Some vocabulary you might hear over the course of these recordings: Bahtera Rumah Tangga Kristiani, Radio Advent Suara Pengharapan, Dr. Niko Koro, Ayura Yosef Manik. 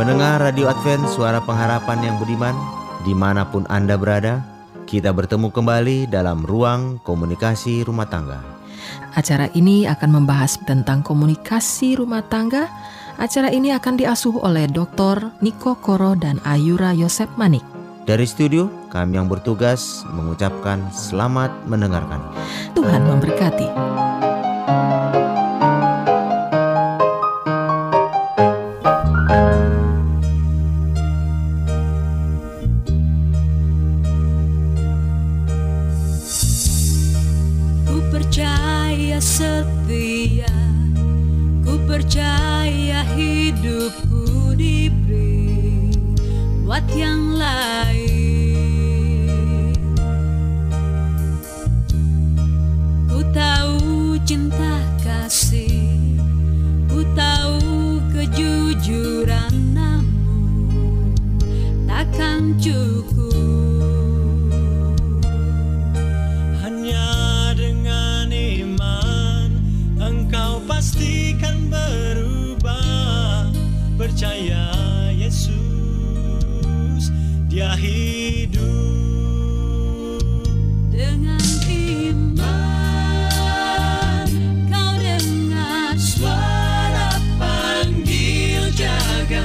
Pendengar Radio Advent Suara Pengharapan yang beriman, dimanapun Anda berada, kita bertemu kembali dalam ruang komunikasi rumah tangga. Acara ini akan membahas tentang komunikasi rumah tangga. Acara ini akan diasuh oleh Dr. Niko Koro dan Ayura Yosef Manik. Dari studio, kami yang bertugas mengucapkan selamat mendengarkan. Tuhan memberkati. Dia hidup dengan iman, kau dengar suara panggil jaga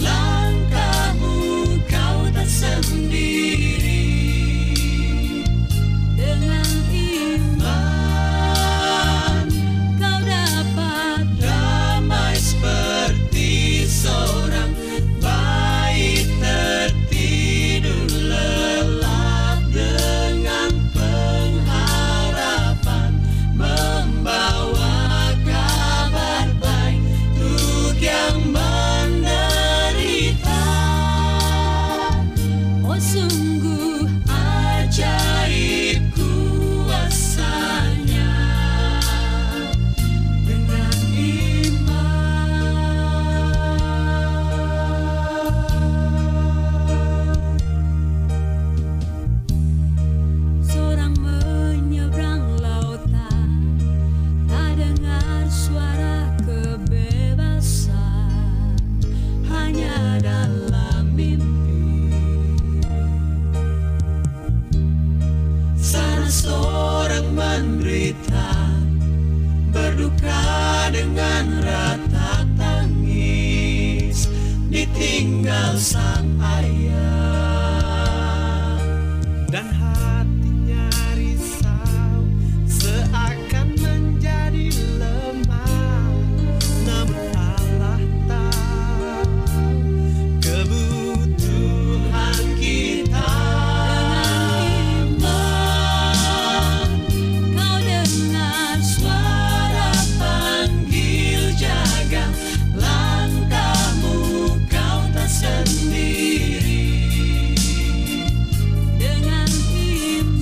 langkahmu, kau tak sendiri. Dengan iman, kau dapat damai seperti seorang bayi tinggal sang ayah, dan hatinya risau seakan menjadi lemah, namun Allah tahu kebutuhan kita. Dengan iman, kau dengar suara panggil jaga langkahmu, sendiri. Dengan iman,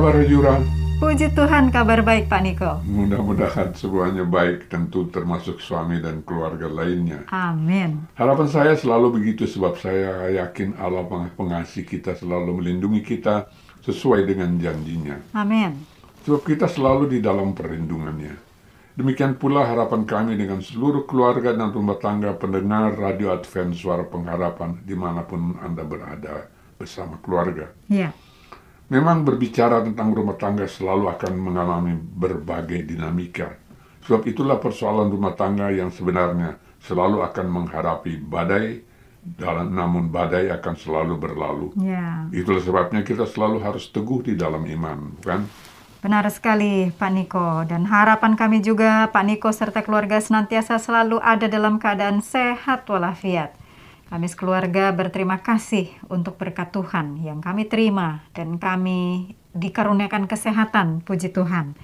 kabar Ayura? Puji Tuhan, kabar baik Pak Niko. Mudah-mudahan semuanya baik, tentu termasuk suami dan keluarga lainnya. Amin. Harapan saya selalu begitu, sebab saya yakin Allah pengasih kita selalu melindungi kita sesuai dengan janjinya. Amin. Sebab kita selalu di dalam perlindungannya. Demikian pula harapan kami dengan seluruh keluarga dan rumah tangga pendengar Radio Advent Suara Pengharapan dimanapun Anda berada bersama keluarga. Iya. Memang berbicara tentang rumah tangga selalu akan mengalami berbagai dinamika. Sebab itulah persoalan rumah tangga yang sebenarnya selalu akan menghadapi badai, namun badai akan selalu berlalu. Ya. Itulah sebabnya kita selalu harus teguh di dalam iman, bukan? Benar sekali, Pak Niko. Dan harapan kami juga, Pak Niko serta keluarga senantiasa selalu ada dalam keadaan sehat walafiat. Kami sekeluarga berterima kasih untuk berkat Tuhan yang kami terima dan kami dikaruniakan kesehatan, puji Tuhan.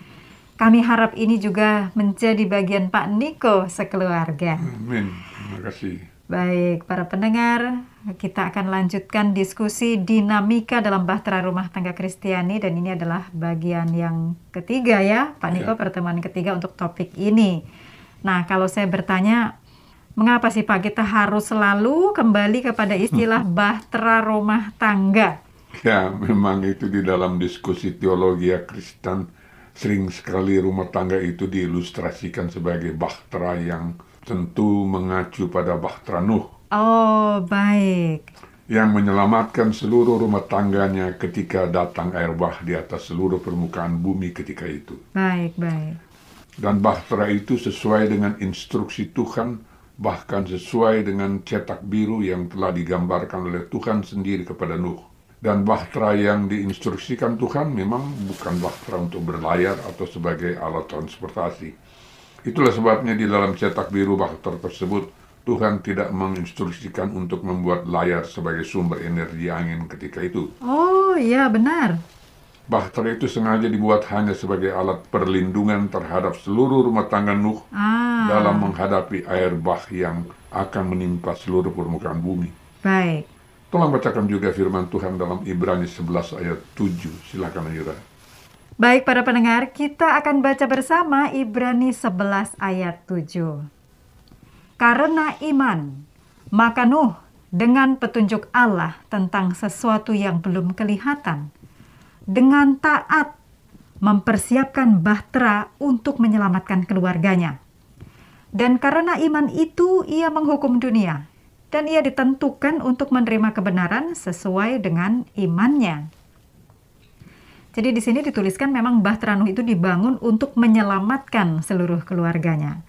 Kami harap ini juga menjadi bagian Pak Niko sekeluarga. Amin, terima kasih. Baik, para pendengar, kita akan lanjutkan diskusi dinamika dalam Bahtera Rumah Tangga Kristiani. Dan ini adalah bagian yang ketiga ya, Pak Niko, pertemuan ketiga untuk topik ini. Nah, kalau saya bertanya, mengapa sih Pak kita harus selalu kembali kepada istilah bahtera rumah tangga? Ya, memang itu di dalam diskusi teologi Kristen sering sekali rumah tangga itu diilustrasikan sebagai bahtera yang tentu mengacu pada bahtera Nuh. Oh, baik. Yang menyelamatkan seluruh rumah tangganya ketika datang air bah di atas seluruh permukaan bumi ketika itu. Baik, baik. Dan bahtera itu sesuai dengan instruksi Tuhan, bahkan sesuai dengan cetak biru yang telah digambarkan oleh Tuhan sendiri kepada Nuh. Dan bahtera yang diinstruksikan Tuhan memang bukan bahtera untuk berlayar atau sebagai alat transportasi. Itulah sebabnya di dalam cetak biru bahtera tersebut, Tuhan tidak menginstruksikan untuk membuat layar sebagai sumber energi angin ketika itu. Oh, iya benar. Bahtera itu sengaja dibuat hanya sebagai alat perlindungan terhadap seluruh rumah tangga Nuh dalam menghadapi air bah yang akan menimpa seluruh permukaan bumi. Baik. Tolong bacakan juga firman Tuhan dalam Ibrani 11 ayat 7. Silakan Ayura. Baik para pendengar, kita akan baca bersama Ibrani 11 ayat 7. Karena iman, maka Nuh dengan petunjuk Allah tentang sesuatu yang belum kelihatan, dengan taat mempersiapkan bahtera untuk menyelamatkan keluarganya. Dan karena iman itu ia menghukum dunia, dan ia ditentukan untuk menerima kebenaran sesuai dengan imannya. Jadi di sini dituliskan memang bahtera Nuh itu dibangun untuk menyelamatkan seluruh keluarganya.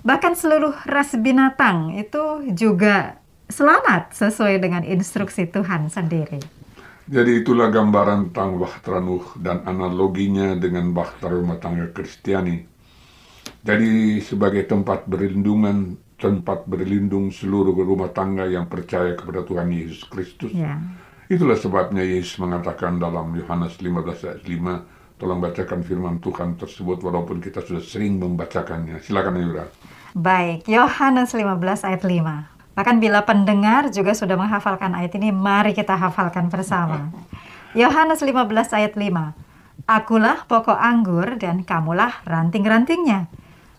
Bahkan seluruh ras binatang itu juga selamat sesuai dengan instruksi Tuhan sendiri. Jadi itulah gambaran tentang bahtera Nuh dan analoginya dengan bahtera rumah tangga Kristiani. Jadi sebagai tempat berlindung seluruh rumah tangga yang percaya kepada Tuhan Yesus Kristus. Ya. Itulah sebabnya Yesus mengatakan dalam Yohanes 15 ayat 5, tolong bacakan firman Tuhan tersebut walaupun kita sudah sering membacakannya. Silakan Ayura. Baik, Yohanes 15 ayat 5. Bahkan bila pendengar juga sudah menghafalkan ayat ini, mari kita hafalkan bersama. Yohanes 15 ayat 5. Akulah pokok anggur dan kamulah ranting-rantingnya.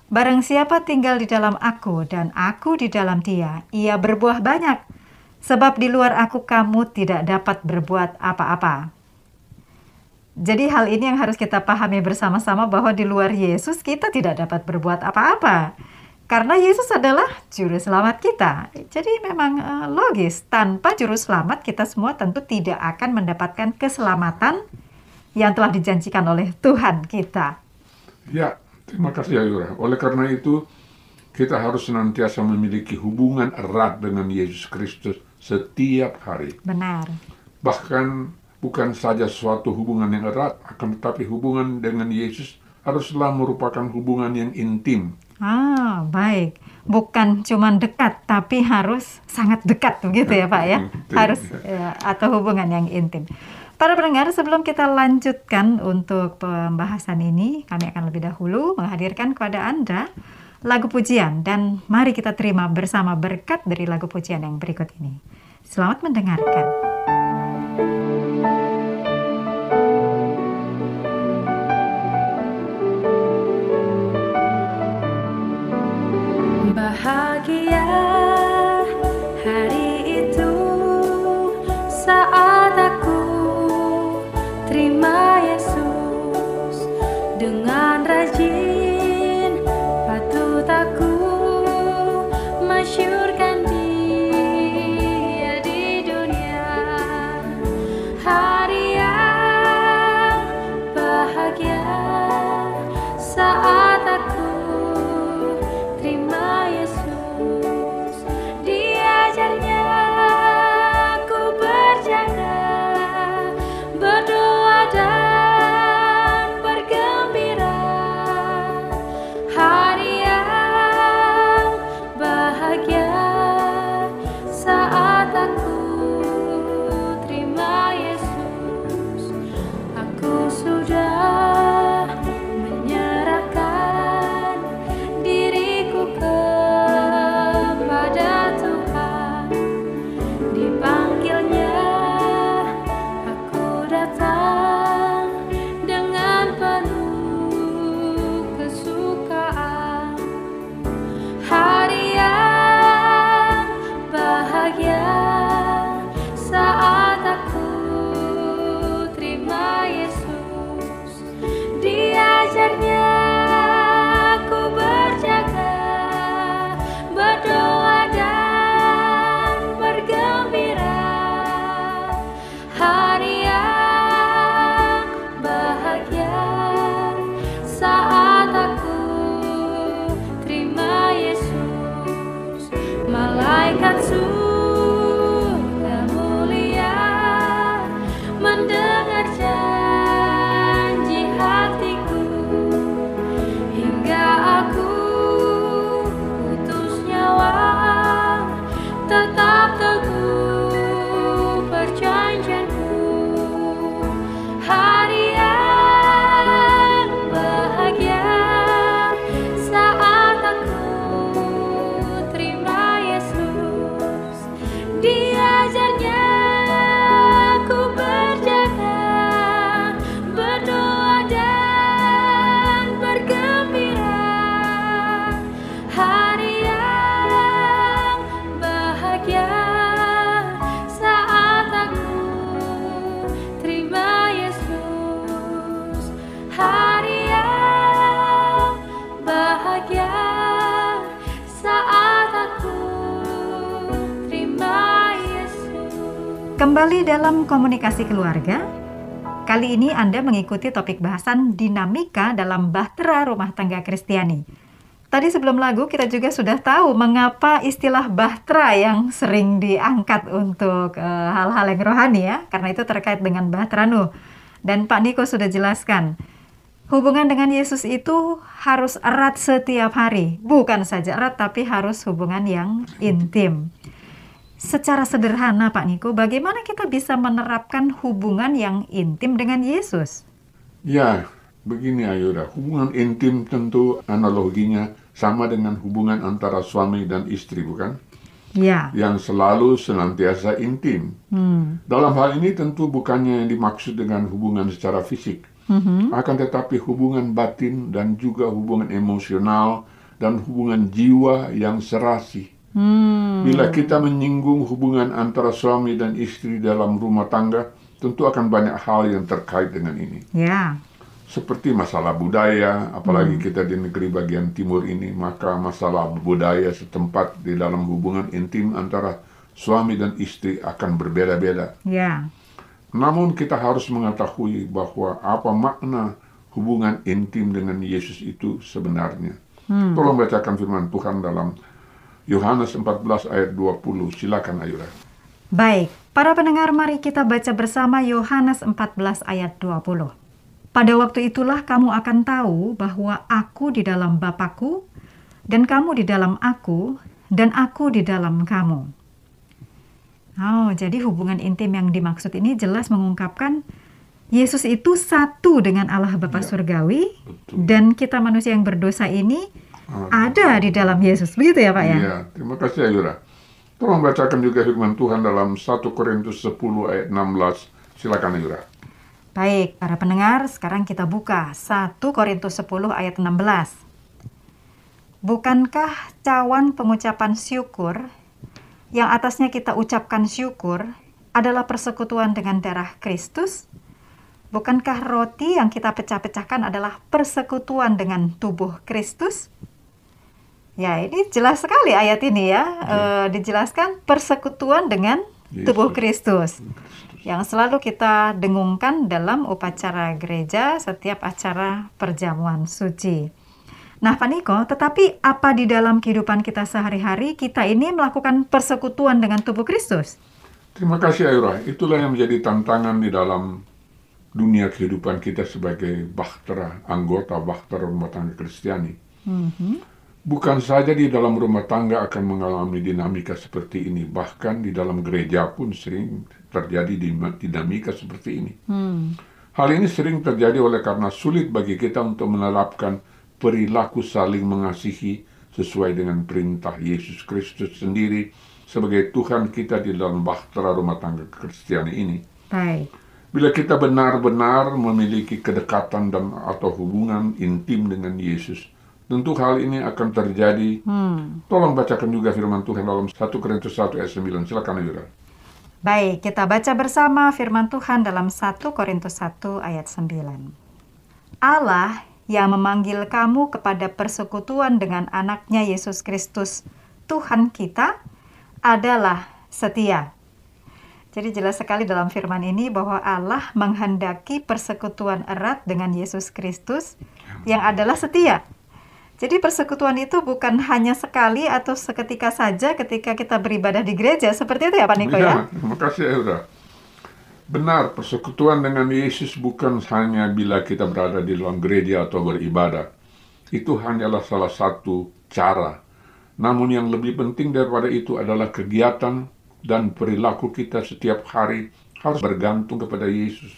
Barang siapa tinggal di dalam aku dan aku di dalam dia, ia berbuah banyak. Sebab di luar aku kamu tidak dapat berbuat apa-apa. Jadi hal ini yang harus kita pahami bersama-sama, bahwa di luar Yesus kita tidak dapat berbuat apa-apa. Karena Yesus adalah juru selamat kita. Jadi memang logis, tanpa juru selamat kita semua tentu tidak akan mendapatkan keselamatan yang telah dijanjikan oleh Tuhan kita. Ya, terima kasih Ayura. Oleh karena itu, kita harus senantiasa memiliki hubungan erat dengan Yesus Kristus setiap hari. Benar. Bahkan bukan saja suatu hubungan yang erat, akan tetapi hubungan dengan Yesus haruslah merupakan hubungan yang intim. Ah, baik. Bukan cuma dekat, tapi harus sangat dekat begitu ya Pak ya. Harus ya, atau hubungan yang intim. Para pendengar, sebelum kita lanjutkan untuk pembahasan ini, kami akan lebih dahulu menghadirkan kepada Anda lagu pujian. Dan mari kita terima bersama berkat dari lagu pujian yang berikut ini. Selamat mendengarkan. bahagia hari itu saat aku terima Yesus dengan rajin patut aku masyurkan Dia di dunia. Hari yang bahagia saat aku terima Yesus, diajarnya aku berjaga, berdoa dan bergembira. Hari yang bahagia saat aku terima Yesus, aku sudah kembali dalam komunikasi keluarga. Kali ini Anda mengikuti topik bahasan dinamika dalam Bahtera Rumah Tangga Kristiani. Tadi sebelum lagu kita juga sudah tahu mengapa istilah bahtera yang sering diangkat untuk hal-hal yang rohani ya, karena itu terkait dengan Bahteranu. Dan Pak Niko sudah jelaskan, hubungan dengan Yesus itu harus erat setiap hari. Bukan saja erat, tapi harus hubungan yang intim. Secara sederhana Pak Niko, bagaimana kita bisa menerapkan hubungan yang intim dengan Yesus? Ya, begini Ayura, hubungan intim tentu analoginya sama dengan hubungan antara suami dan istri, bukan? Ya. Yang selalu senantiasa intim. Dalam hal ini tentu bukannya yang dimaksud dengan hubungan secara fisik, akan tetapi hubungan batin dan juga hubungan emosional dan hubungan jiwa yang serasi. Bila kita menyinggung hubungan antara suami dan istri dalam rumah tangga, tentu akan banyak hal yang terkait dengan ini. Ya. Seperti masalah budaya, apalagi kita di negeri bagian timur ini, maka masalah budaya setempat di dalam hubungan intim antara suami dan istri akan berbeda-beda. Ya. Namun kita harus mengetahui bahwa apa makna hubungan intim dengan Yesus itu sebenarnya. Tolong bacakan firman Tuhan dalam Yohanes 14 ayat 20. Silakan Ayura. Baik, para pendengar, mari kita baca bersama Yohanes 14 ayat 20. Pada waktu itulah kamu akan tahu bahwa aku di dalam Bapa-Ku dan kamu di dalam aku dan aku di dalam kamu. Oh, jadi hubungan intim yang dimaksud ini jelas mengungkapkan Yesus itu satu dengan Allah Bapa ya, surgawi, betul. Dan kita manusia yang berdosa ini ada di dalam Yesus, begitu ya Pak ya? Iya, terima kasih Ayura. Tolong bacakan juga firman Tuhan dalam 1 Korintus 10 ayat 16. Silakan Ayura. Baik, para pendengar, sekarang kita buka 1 Korintus 10 ayat 16. Bukankah cawan pengucapan syukur yang atasnya kita ucapkan syukur adalah persekutuan dengan darah Kristus? Bukankah roti yang kita pecah-pecahkan adalah persekutuan dengan tubuh Kristus? Ya, ini jelas sekali ayat ini ya. Dijelaskan persekutuan dengan tubuh Kristus. Yang selalu kita dengungkan dalam upacara gereja setiap acara perjamuan suci. Nah, Pak Niko, tetapi apa di dalam kehidupan kita sehari-hari kita ini melakukan persekutuan dengan tubuh Kristus? Terima kasih, Ayura. Itulah yang menjadi tantangan di dalam dunia kehidupan kita sebagai bahtera, anggota bahtera rumah tangga Kristiani. Bukan saja di dalam rumah tangga akan mengalami dinamika seperti ini, bahkan di dalam gereja pun sering terjadi dinamika seperti ini. Hal ini sering terjadi oleh karena sulit bagi kita untuk menerapkan perilaku saling mengasihi sesuai dengan perintah Yesus Kristus sendiri sebagai Tuhan kita di dalam bahtera rumah tangga Kristiani ini. Bila kita benar-benar memiliki kedekatan dan atau hubungan intim dengan Yesus, tentu hal ini akan terjadi. Tolong bacakan juga firman Tuhan dalam 1 Korintus 1 ayat 9. Silakan, Ayura. Baik, kita baca bersama firman Tuhan dalam 1 Korintus 1 ayat 9. Allah yang memanggil kamu kepada persekutuan dengan anaknya Yesus Kristus, Tuhan kita, adalah setia. Jadi jelas sekali dalam firman ini bahwa Allah menghendaki persekutuan erat dengan Yesus Kristus yang adalah setia. Jadi persekutuan itu bukan hanya sekali atau seketika saja ketika kita beribadah di gereja. Seperti itu ya Pak Niko ya? Terima kasih Ayura. Benar, persekutuan dengan Yesus bukan hanya bila kita berada di dalam gereja atau beribadah. Itu hanyalah salah satu cara. Namun yang lebih penting daripada itu adalah kegiatan dan perilaku kita setiap hari harus bergantung kepada Yesus.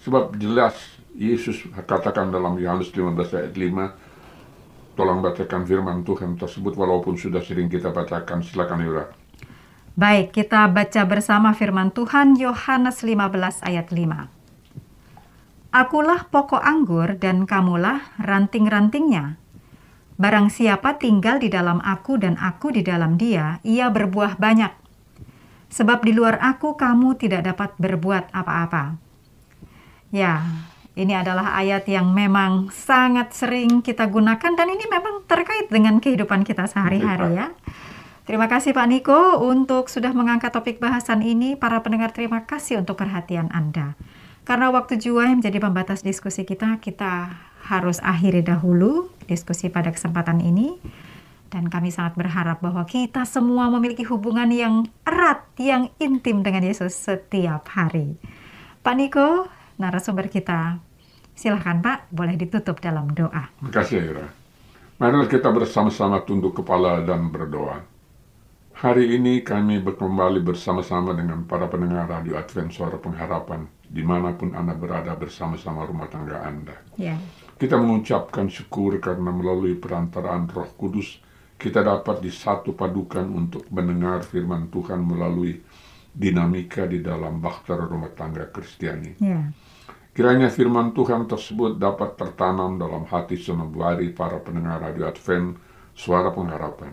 Sebab jelas Yesus katakan dalam Yohanes 15 ayat 5, tolong bacakan firman Tuhan tersebut walaupun sudah sering kita bacakan. Silakan, Yura. Baik, kita baca bersama firman Tuhan Yohanes 15 ayat 5. Akulah pokok anggur dan kamulah ranting-rantingnya. Barang siapa tinggal di dalam aku dan aku di dalam dia, ia berbuah banyak. Sebab di luar aku kamu tidak dapat berbuat apa-apa. Ya, ini adalah ayat yang memang sangat sering kita gunakan dan ini memang terkait dengan kehidupan kita sehari-hari ya. Terima kasih Pak Niko untuk sudah mengangkat topik bahasan ini. Para pendengar, terima kasih untuk perhatian Anda. Karena waktu jua yang menjadi pembatas diskusi kita, kita harus akhiri dahulu diskusi pada kesempatan ini. Dan kami sangat berharap bahwa kita semua memiliki hubungan yang erat, yang intim dengan Yesus setiap hari. Pak Niko, narasumber kita, silahkan Pak, boleh ditutup dalam doa. Terima kasih, Ayura. Marilah kita bersama-sama tunduk kepala dan berdoa. Hari ini kami kembali bersama-sama dengan para pendengar Radio Advent Suara Pengharapan, dimanapun Anda berada bersama-sama rumah tangga Anda. Kita mengucapkan syukur karena melalui perantaraan Roh Kudus, kita dapat disatu padukan untuk mendengar firman Tuhan melalui dinamika di dalam bahtera rumah tangga Kristiani. Kiranya firman Tuhan tersebut dapat tertanam dalam hati sanubari para pendengar Radio Advent Suara Pengharapan.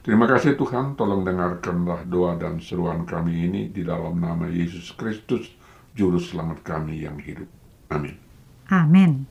Terima kasih Tuhan, tolong dengarkanlah doa dan seruan kami ini di dalam nama Yesus Kristus, Juru Selamat kami yang hidup. Amin. Amin.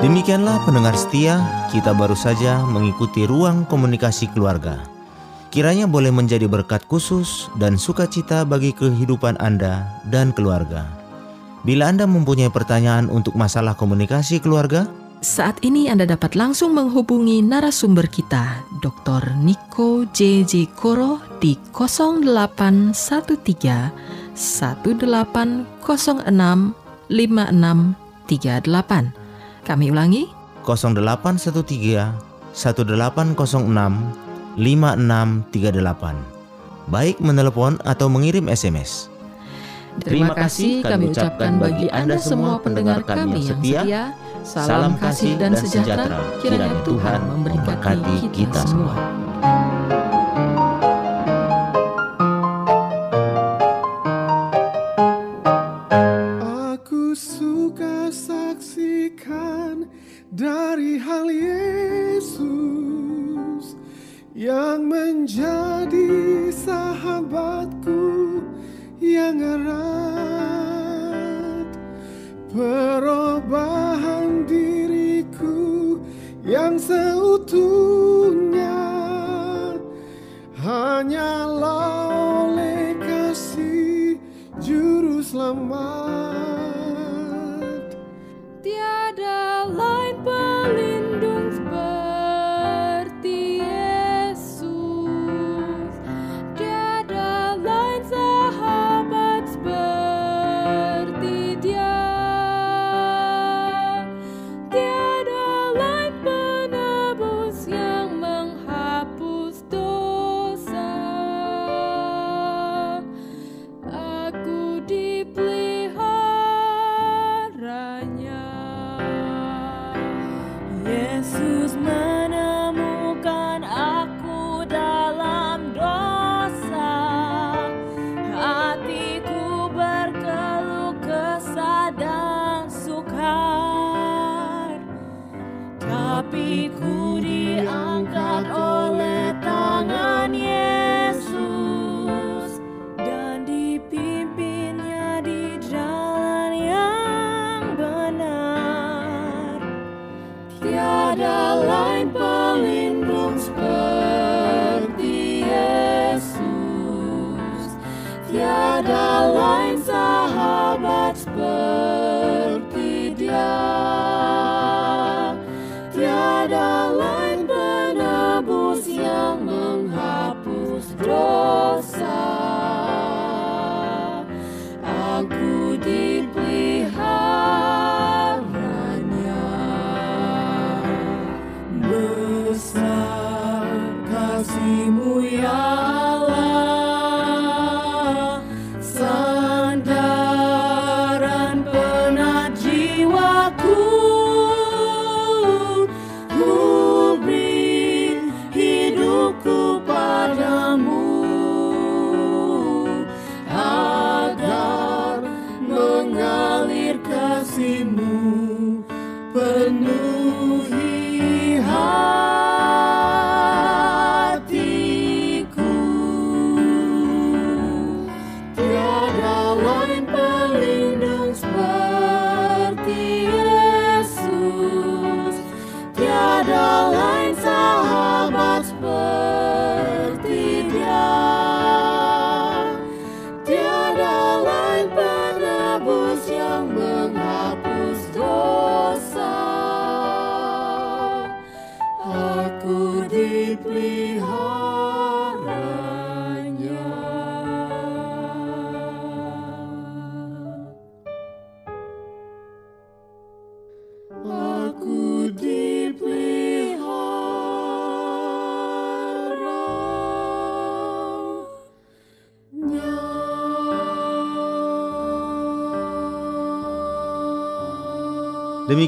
Demikianlah pendengar setia, kita baru saja mengikuti ruang komunikasi keluarga. Kiranya boleh menjadi berkat khusus dan sukacita bagi kehidupan Anda dan keluarga. Bila Anda mempunyai pertanyaan untuk masalah komunikasi keluarga, saat ini Anda dapat langsung menghubungi narasumber kita, Dr. Niko J.J. Koro di 0813-1806-5638. Kami ulangi, 0813-1806-5638. Baik menelpon atau mengirim SMS. Terima kasih kami ucapkan bagi Anda semua pendengar kami yang setia. Salam kasih dan sejahtera, kiranya Tuhan memberkati kita semua.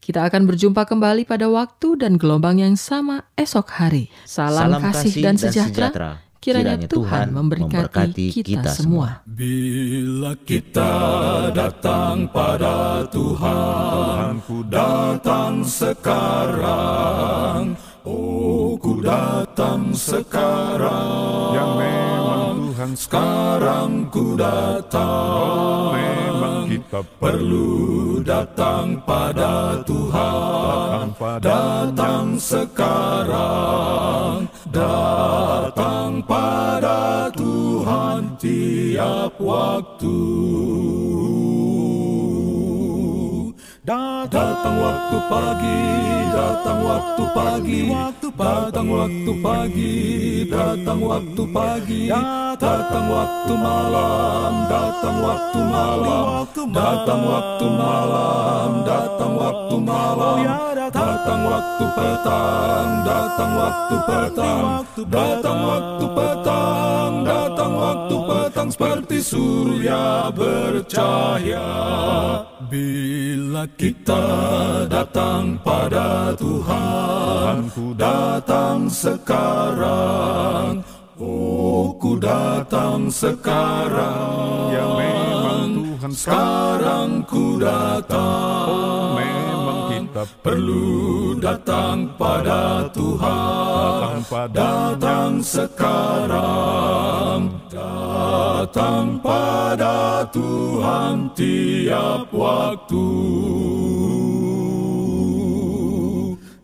Kita akan berjumpa kembali pada waktu dan gelombang yang sama esok hari. Salam kasih dan sejahtera. Kiranya Tuhan memberkati kita semua. Bila kita datang pada Tuhan, ku datang sekarang. Oh, ku datang sekarang. Yang memang Tuhan sekarang ku datang. Memang kita perlu datang pada Tuhan. Datang sekarang. Datang pada Tuhan tiap waktu. Datang waktu pagi, datang waktu pagi, datang waktu pagi, datang waktu pagi, datang waktu malam, datang waktu malam, datang waktu malam, datang waktu malam. Datang waktu petang, datang waktu petang, datang waktu petang, datang waktu petang seperti surya bercahaya. Bila kita datang pada Tuhan, ku datang sekarang. Oh, ku datang sekarang. Ya memang Tuhan sekarang ku datang. Perlu datang pada Tuhan, datang sekarang, datang pada Tuhan tiap waktu.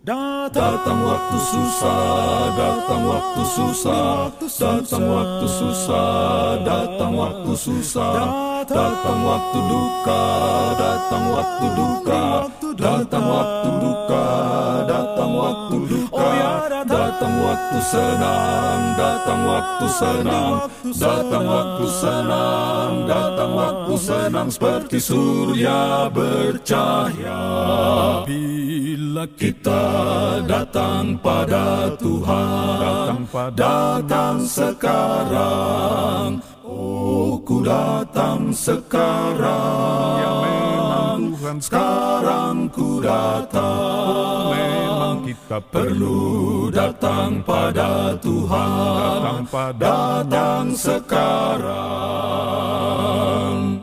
Datang waktu susah, datang waktu susah, datang waktu susah, datang waktu susah, datang waktu duka, datang waktu duka, datang waktu duka, datang waktu duka, datang waktu senang, datang waktu senang, datang waktu senang, datang waktu senang seperti surya bercahaya. Bila kita datang pada Tuhan, datang sekarang. Oh, ku datang sekarang. Ya memang Tuhan sekarang ku datang. Memang kita perlu datang pada Tuhan, datang sekarang.